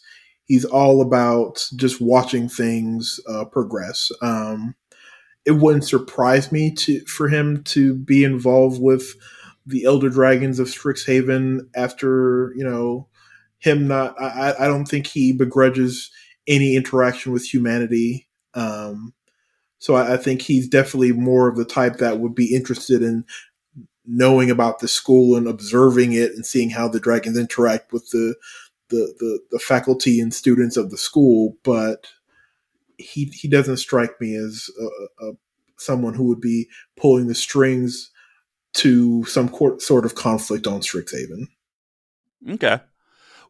all about just watching things progress. It wouldn't surprise me for him to be involved with the Elder Dragons of Strixhaven after, him not... I don't think he begrudges any interaction with humanity. So I think he's definitely more of the type that would be interested in knowing about the school and observing it and seeing how the dragons interact with the faculty and students of the school. But he doesn't strike me as a someone who would be pulling the strings to some sort of conflict on Strixhaven. Okay.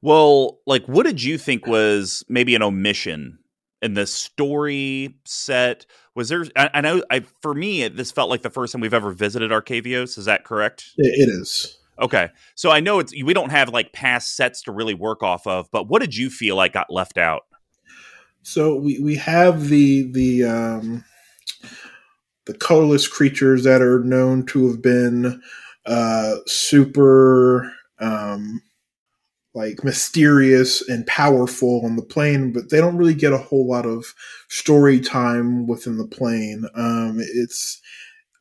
Well, like, what did you think was maybe an omission in the story set? Was there... I know, for me, this felt like the first time we've ever visited Arcavios. Is that correct? It is. Okay. So I know we don't have like past sets to really work off of, but what did you feel like got left out? So we have the colorless creatures that are known to have been super... like mysterious and powerful on the plane, but they don't really get a whole lot of story time within the plane.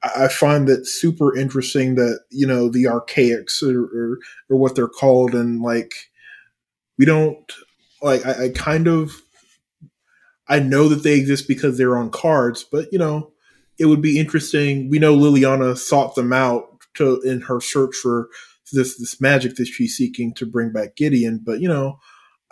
I find that super interesting that, the Archaics, or what they're called, and like we don't like. I kind of, I know that they exist because they're on cards, but you know, it would be interesting. We know Liliana sought them out to in her search for this magic that she's seeking to bring back Gideon, but you know,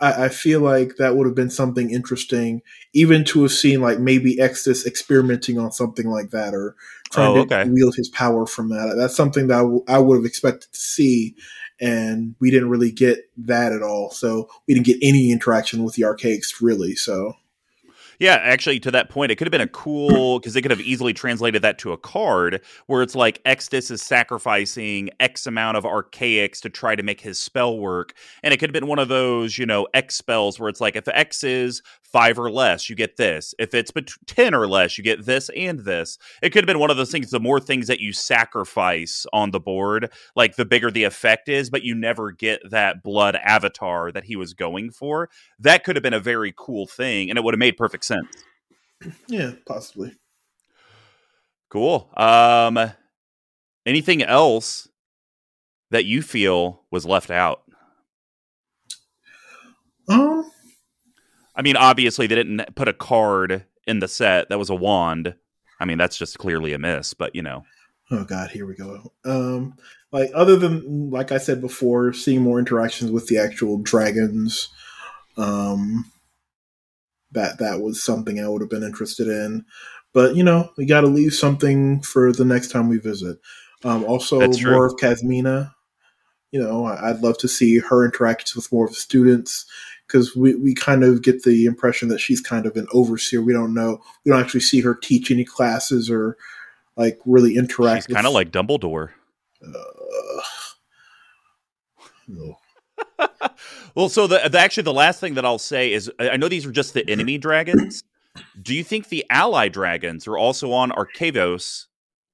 I feel like that would have been something interesting, even to have seen like maybe Extus experimenting on something like that or trying to wield his power from that. That's something that I would have expected to see, and we didn't really get that at all. So we didn't get any interaction with the Archaics really. So yeah, actually, to that point, it could have been a cool, because they could have easily translated that to a card where it's like Extus is sacrificing X amount of Archaics to try to make his spell work. And it could have been one of those, you know, X spells where it's like if X is 5 or less, you get this. If it's 10 or less, you get this and this. It could have been one of those things, the more things that you sacrifice on the board, like the bigger the effect is, but you never get that blood avatar that he was going for. That could have been a very cool thing, and it would have made perfect sense. Yeah, possibly. Cool. Anything else that you feel was left out? I mean, obviously they didn't put a card in the set that was a wand. I mean, that's just clearly a miss, but you know. Oh God, here we go. Like other than, like I said before, seeing more interactions with the actual dragons, that was something I would have been interested in. But, you know, we got to leave something for the next time we visit. Also, more of Kasmina. You know, I'd love to see her interactions with more of the students, because we kind of get the impression that she's kind of an overseer. We don't know. We don't actually see her teach any classes or, like, really interact. She's kind of like Dumbledore. No. Well, so the last thing that I'll say is, I know these are just the enemy dragons. Do you think the ally dragons are also on Arcavios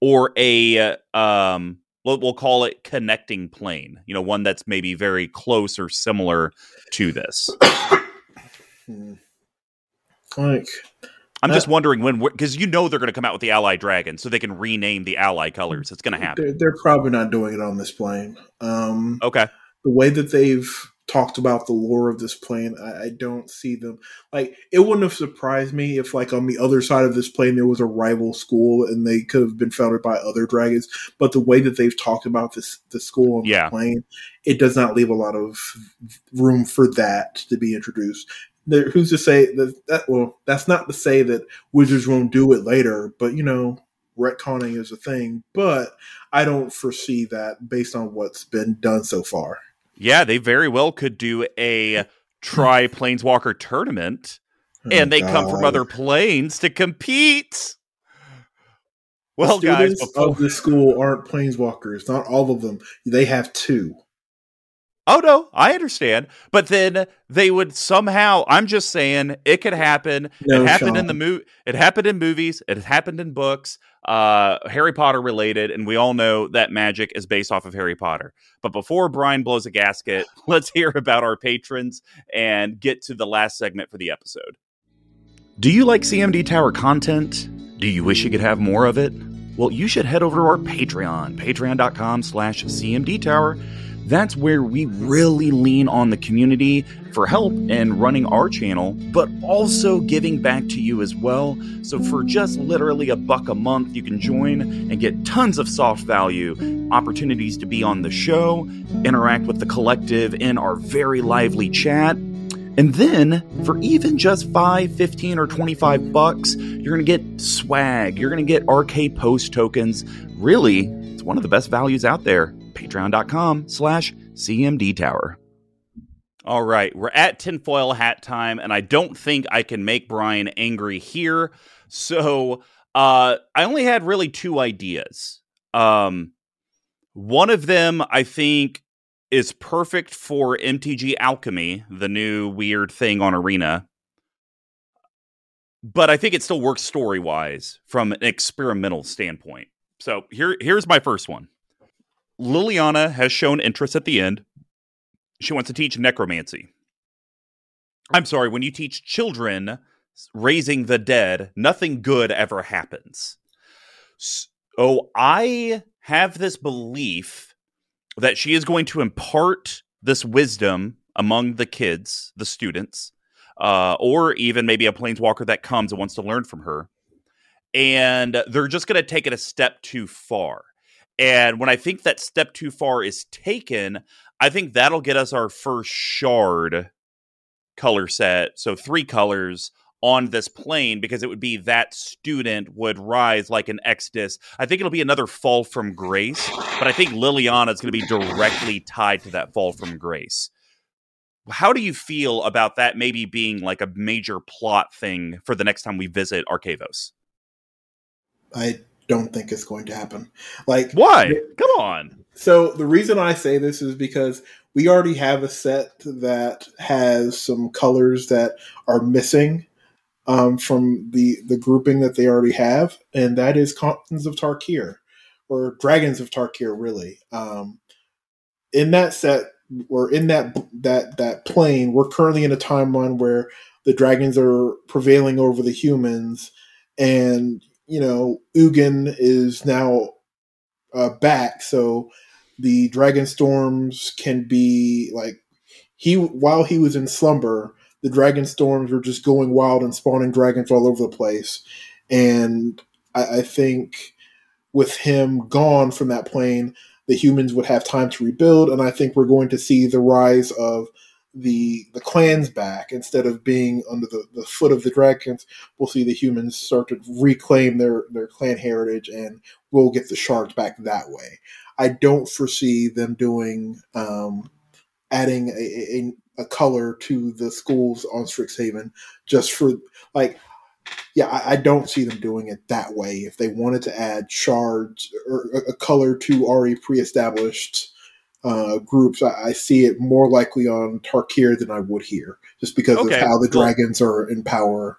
or a, we'll call it connecting plane? You know, one that's maybe very close or similar to this. Like, I'm just wondering when, because you know they're going to come out with the ally dragon, so they can rename the ally colors. It's going to happen. They're probably not doing it on this plane. Okay. The way that they've talked about the lore of this plane, I don't see them. Like, it wouldn't have surprised me if, like, on the other side of this plane there was a rival school and they could have been founded by other dragons. But the way that they've talked about the school on the plane, it does not leave a lot of room for that to be introduced. Who's to say that? Well, that's not to say that Wizards won't do it later, but you know, retconning is a thing. But I don't foresee that based on what's been done so far. Yeah, they very well could do a tri-planeswalker tournament, and they come from other planes to compete. Well, students of the school aren't planeswalkers. Not all of them. They have 2. Oh, no, I understand. But then they would somehow, I'm just saying, it could happen. No, it happened in the it happened in movies. It happened in books, Harry Potter related. And we all know that magic is based off of Harry Potter. But before Brian blows a gasket, let's hear about our patrons and get to the last segment for the episode. Do you like CMD Tower content? Do you wish you could have more of it? Well, you should head over to our Patreon, patreon.com/CMD Tower. That's where we really lean on the community for help in running our channel, but also giving back to you as well. So for just literally $1 a month, you can join and get tons of soft value, opportunities to be on the show, interact with the collective in our very lively chat. And then for even just $5, $15, or $25, you're going to get swag. You're going to get RK Post tokens. Really, it's one of the best values out there. Patreon.com/CMD Tower. All right, we're at tinfoil hat time, and I don't think I can make Brian angry here. So I only had really 2 ideas. One of them, I think, is perfect for MTG Alchemy, the new weird thing on Arena. But I think it still works story-wise from an experimental standpoint. So here's my first one. Liliana has shown interest at the end. She wants to teach necromancy. I'm sorry, when you teach children raising the dead, nothing good ever happens. So I have this belief that she is going to impart this wisdom among the kids, the students, or even maybe a planeswalker that comes and wants to learn from her. And they're just going to take it a step too far. And when I think that step too far is taken, I think that'll get us our first shard color set. So 3 colors on this plane, because it would be that student would rise like an Extus. I think it'll be another fall from grace, but I think Liliana is going to be directly tied to that fall from grace. How do you feel about that maybe being like a major plot thing for the next time we visit Arcavios? I don't think it's going to happen. Like, why? Come on. So the reason I say this is because we already have a set that has some colors that are missing from the grouping that they already have, and that is Continents of Tarkir, or Dragons of Tarkir, really. In that set, or in that plane, we're currently in a timeline where the dragons are prevailing over the humans, and you know, Ugin is now back, so the dragon storms can be like while he was in slumber, the dragon storms were just going wild and spawning dragons all over the place. And I think with him gone from that plane, the humans would have time to rebuild, and I think we're going to see the rise of the clans back. Instead of being under the foot of the dragons, we'll see the humans start to reclaim their clan heritage, and we'll get the shards back that way. I don't foresee them doing adding a color to the schools on Strixhaven just for like, yeah, I don't see them doing it that way. If they wanted to add shards or a color to already pre-established groups, I see it more likely on Tarkir than I would here, just because of how the dragons are in power.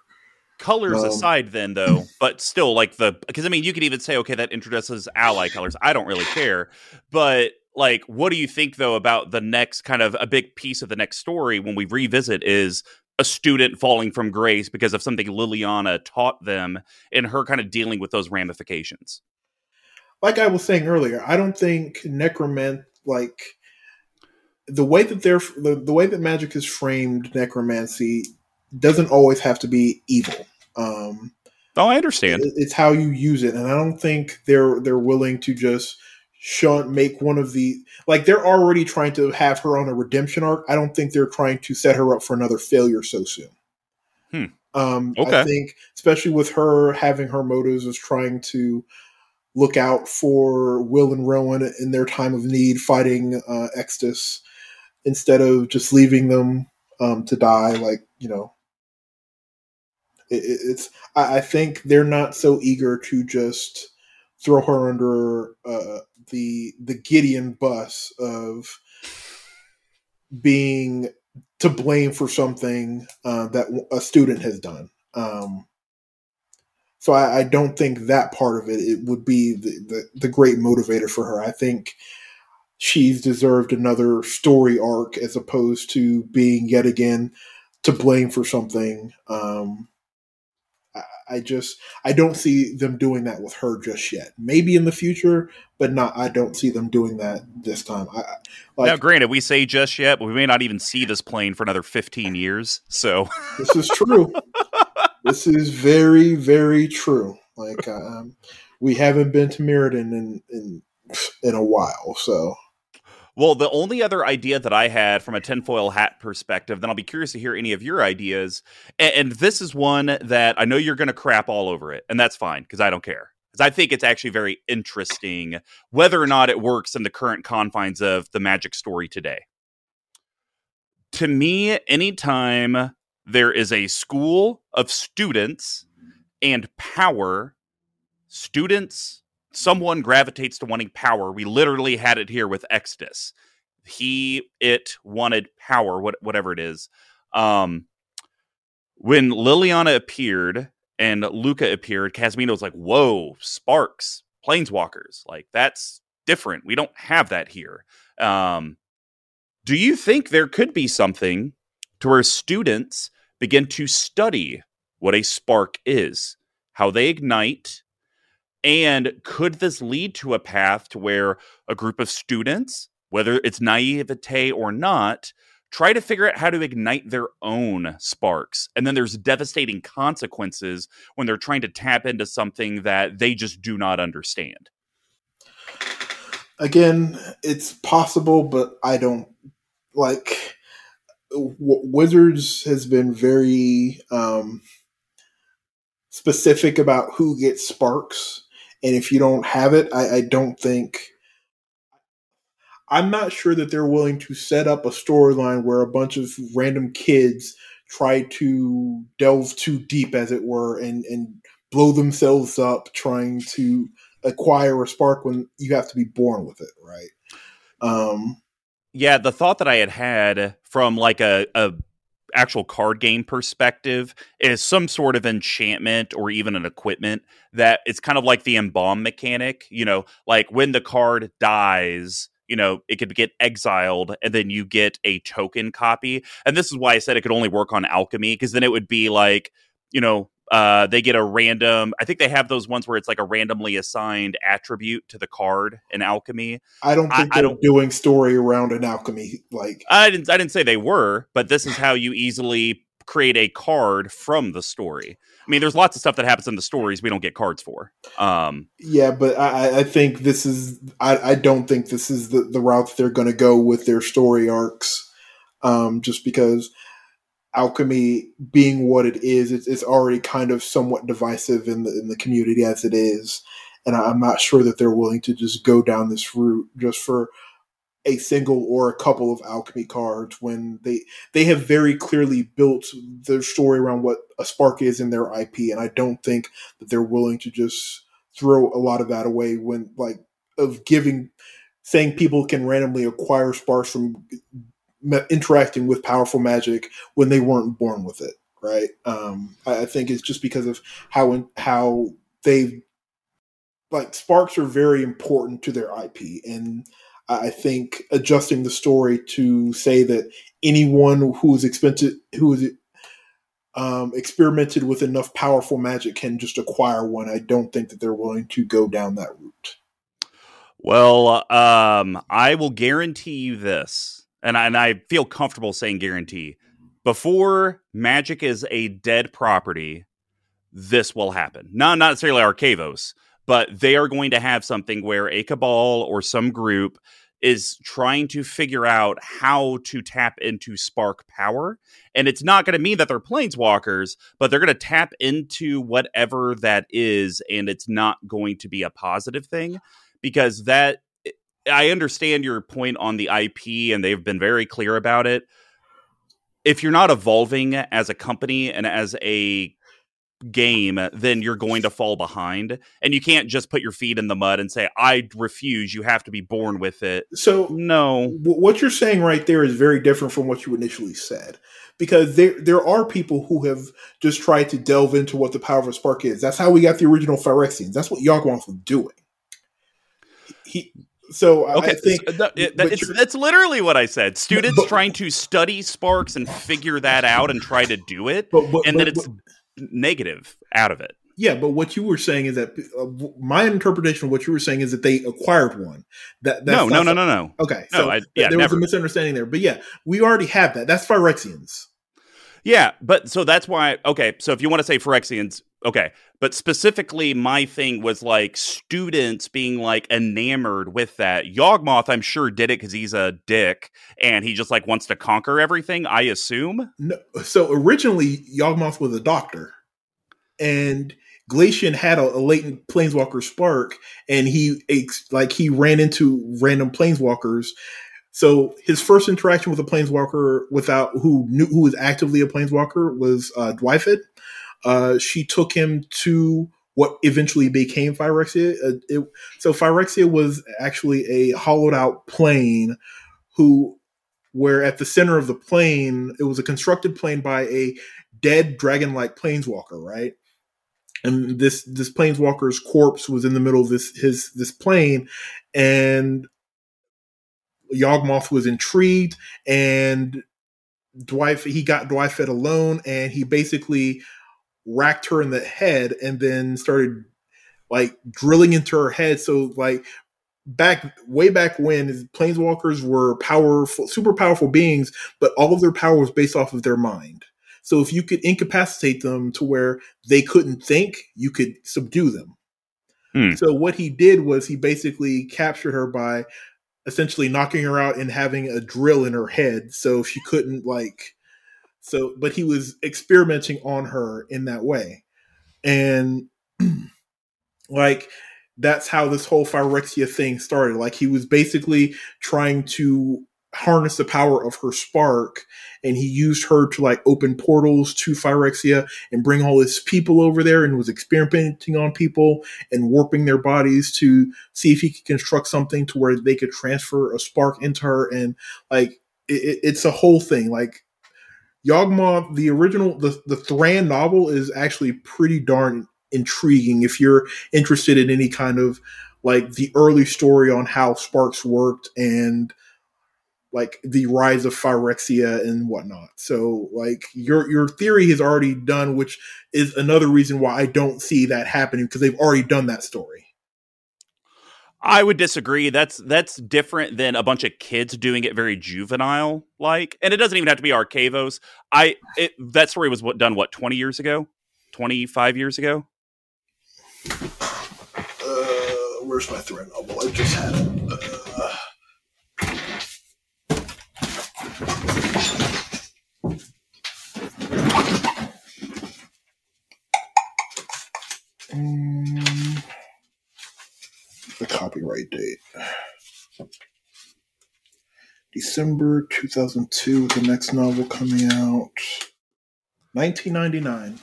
Colors aside then, though, but still, like because I mean, you could even say, okay, that introduces ally colors. I don't really care, but like, what do you think though about the next kind of a big piece of the next story when we revisit is a student falling from grace because of something Liliana taught them and her kind of dealing with those ramifications? Like I was saying earlier, I don't think necromant, like the way that the way that magic is framed, necromancy doesn't always have to be evil. I understand. It's how you use it, and I don't think they're willing to just make one of the, like, they're already trying to have her on a redemption arc. I don't think they're trying to set her up for another failure so soon. I think, especially with her having her motives as trying to look out for Will and Rowan in their time of need, fighting Extus, instead of just leaving them to die. Like, you know, I think they're not so eager to just throw her under the Gideon bus of being to blame for something that a student has done. So I don't think that part of it would be the great motivator for her. I think she's deserved another story arc as opposed to being yet again to blame for something. I don't see them doing that with her just yet. Maybe in the future, but I don't see them doing that this time. Now, granted, we say just yet, but we may not even see this plane for another 15 years. So this is true. This is very, very true. Like, we haven't been to Mirrodin in a while, so. Well, the only other idea that I had from a tinfoil hat perspective, then I'll be curious to hear any of your ideas, and this is one that I know you're going to crap all over it, and that's fine, because I don't care. Because I think it's actually very interesting whether or not it works in the current confines of the Magic story today. To me, anytime there is a school of students and power, someone gravitates to wanting power. We literally had it here with Extus. It wanted power, whatever it is. When Liliana appeared and Lukka appeared, Kasmina was like, whoa, sparks, planeswalkers. Like, that's different. We don't have that here. Do you think there could be something to where students begin to study what a spark is, how they ignite, and could this lead to a path to where a group of students, whether it's naivete or not, try to figure out how to ignite their own sparks. And then there's devastating consequences when they're trying to tap into something that they just do not understand. Again, it's possible, but I don't like Wizards has been very specific about who gets sparks. And if you don't have it, I don't think I'm not sure that they're willing to set up a storyline where a bunch of random kids try to delve too deep, as it were, and blow themselves up trying to acquire a spark when you have to be born with it, right? Yeah, the thought that I had from like a actual card game perspective is some sort of enchantment or even an equipment that it's kind of like the embalm mechanic, you know, like when the card dies, you know, it could get exiled and then you get a token copy. And this is why I said it could only work on alchemy, because then it would be like, you know, they get a random, I think they have those ones where it's like a randomly assigned attribute to the card in alchemy. I don't think they're doing story around an alchemy. Like I didn't say they were, but this is how you easily create a card from the story. I mean, there's lots of stuff that happens in the stories we don't get cards for. Yeah, but I think this is, I don't think this is the route that they're going to go with their story arcs, just because alchemy being what it is, it's already kind of somewhat divisive in the community as it is, and I'm not sure that they're willing to just go down this route just for a single or a couple of alchemy cards when they have very clearly built their story around what a spark is in their IP, and I don't think that they're willing to just throw a lot of that away when like of giving saying people can randomly acquire sparks from interacting with powerful magic when they weren't born with it, right? I think it's just because of how they like sparks are very important to their IP, and I think adjusting the story to say that anyone who is experimented with enough powerful magic can just acquire one. I don't think that they're willing to go down that route. Well, I will guarantee you this, and I feel comfortable saying guarantee. Before magic is a dead property, this will happen. Not necessarily Arcavios, but they are going to have something where a cabal or some group is trying to figure out how to tap into spark power. And it's not going to mean that they're planeswalkers, but they're going to tap into whatever that is. And it's not going to be a positive thing, because that I understand your point on the IP, and they've been very clear about it. If you're not evolving as a company and as a game, then you're going to fall behind, and you can't just put your feet in the mud and say I refuse, you have to be born with it. So no, what you're saying right there is very different from what you initially said, because there are people who have just tried to delve into what the power of a spark is. That's how we got the original Phyrexians. That's what Yawgmoth was doing. I think that's literally what I said. Students trying to study sparks and figure that out and try to do it, but negative out of it. Yeah, but what you were saying is that my interpretation of what you were saying is that they acquired one. No. Okay, no, so there was a misunderstanding there. But yeah, we already have that. That's Phyrexians. Yeah, but so that's why. Okay, so if you want to say Phyrexians, okay, but specifically my thing was like students being like enamored with that. Yawgmoth, I'm sure, did it because he's a dick and he just like wants to conquer everything, I assume. No, so originally Yawgmoth was a doctor, and Glacian had a latent planeswalker spark, and he ran into random planeswalkers. So his first interaction with a planeswalker who was actively a planeswalker was Dwifid. She took him to what eventually became Phyrexia. So Phyrexia was actually a hollowed out plane where at the center of the plane, it was a constructed plane by a dead dragon-like planeswalker, right? And this planeswalker's corpse was in the middle of this plane, and Yawgmoth was intrigued, and he got Dwifid alone, and he basically racked her in the head and then started like drilling into her head. So like way back when, is planeswalkers were powerful, super powerful beings, but all of their power was based off of their mind. So if you could incapacitate them to where they couldn't think, you could subdue them. So what he did was he basically captured her by essentially knocking her out and having a drill in her head. So she couldn't but he was experimenting on her in that way. And that's how this whole Phyrexia thing started. He was basically trying to harness the power of her spark, and he used her to open portals to Phyrexia and bring all his people over there, and was experimenting on people and warping their bodies to see if he could construct something to where they could transfer a spark into her. And it's a whole thing. Yawgmoth, the original, the Thran novel is actually pretty darn intriguing if you're interested in any kind of the early story on how sparks worked and the rise of Phyrexia and whatnot. So your theory is already done, which is another reason why I don't see that happening, because they've already done that story. I would disagree. That's different than a bunch of kids doing it very juvenile like, and it doesn't even have to be Arcavios. That story was done 20 years ago, 25 years ago. Where's my thread novel? I just had it. The copyright date, December 2002. The next novel coming out 1999.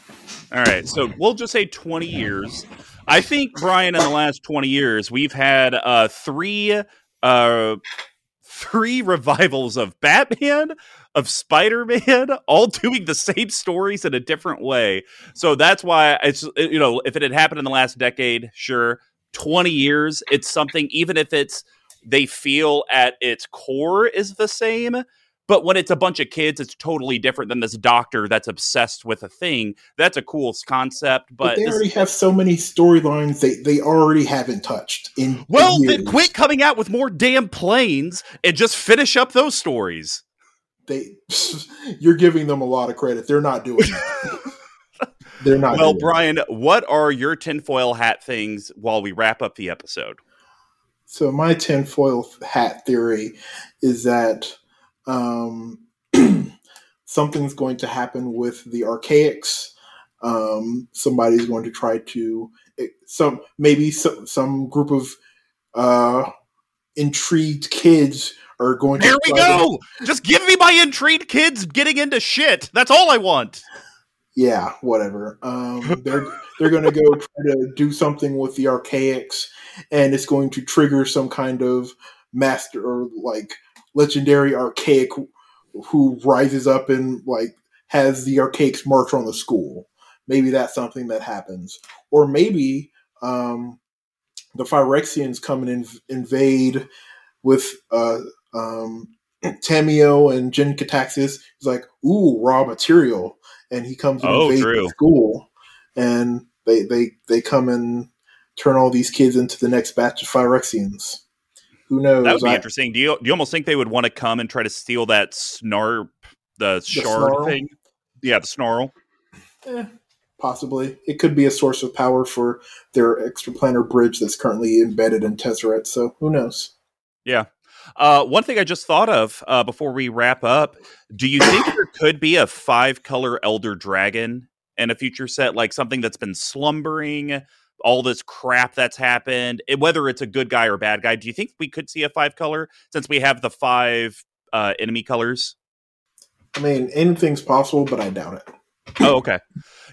All right, so we'll just say 20 years. I think, Brian, in the last 20 years, we've had three revivals of Batman, of Spider-Man, all doing the same stories in a different way. So that's why if it had happened in the last decade, sure, 20 years, it's something, even if they feel at its core is the same. But when it's a bunch of kids, it's totally different than this doctor that's obsessed with a thing. That's a cool concept, but they already have so many storylines they already haven't touched in. Well, years. Then quit coming out with more damn planes and just finish up those stories. You're giving them a lot of credit. They're not doing that. They're not. Well, Brian, what are your tinfoil hat things while we wrap up the episode? So my tinfoil hat theory is that. Something's going to happen with the Archaics. Somebody's going to try to some group of intrigued kids are going to. Here we go. Just give me my intrigued kids getting into shit. That's all I want. Yeah, whatever. They're going to go try to do something with the Archaics, and it's going to trigger some kind of master or legendary Archaic who rises up and has the Archaics march on the school. Maybe that's something that happens. Or maybe the Phyrexians come and invade with Tameo and Jin Kataxis. He's like, ooh, raw material. And he comes and invades the school. And they come and turn all these kids into the next batch of Phyrexians. Who knows? That would be interesting. Do you almost think they would want to come and try to steal that snarp, the shard snarl thing? Yeah, the snarl. Possibly. It could be a source of power for their extraplanar bridge that's currently embedded in Tezzeret, so who knows? Yeah. One thing I just thought of before we wrap up, do you think there could be a 5-color Elder Dragon in a future set? Something that's been slumbering, all this crap that's happened, whether it's a good guy or bad guy. Do you think we could see a 5-color since we have the 5 enemy colors? I mean, anything's possible, but I doubt it. Oh, okay.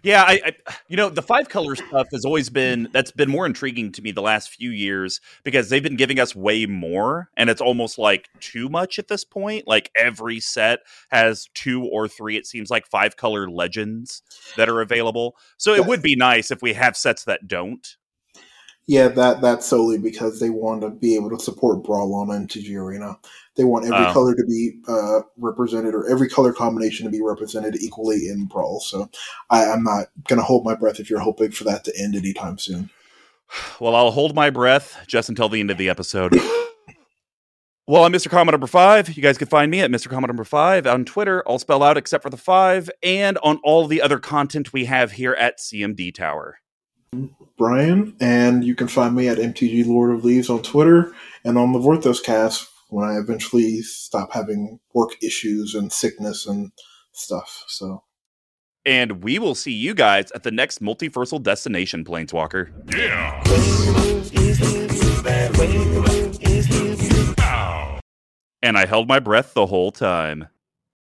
Yeah. I the 5-color stuff has always been, that's been more intriguing to me the last few years, because they've been giving us way more, and it's almost too much at this point. Every set has 2 or 3, it seems 5-color legends that are available. So it would be nice if we have sets that don't. Yeah, that's solely because they want to be able to support Brawl on MTG Arena. They want every color to be represented, or every color combination to be represented equally in Brawl. So I'm not going to hold my breath if you're hoping for that to end anytime soon. Well, I'll hold my breath just until the end of the episode. Well, I'm Mr. Combo No. 5. You guys can find me at Mr. Combo No. 5 on Twitter, all spelled out except for the 5, and on all the other content we have here at CMD Tower. Brian, and you can find me at MTG Lord of Leaves on Twitter and on the Vorthos cast when I eventually stop having work issues and sickness and stuff. So, and we will see you guys at the next Multiversal Destination, Planeswalker. Yeah. And I held my breath the whole time.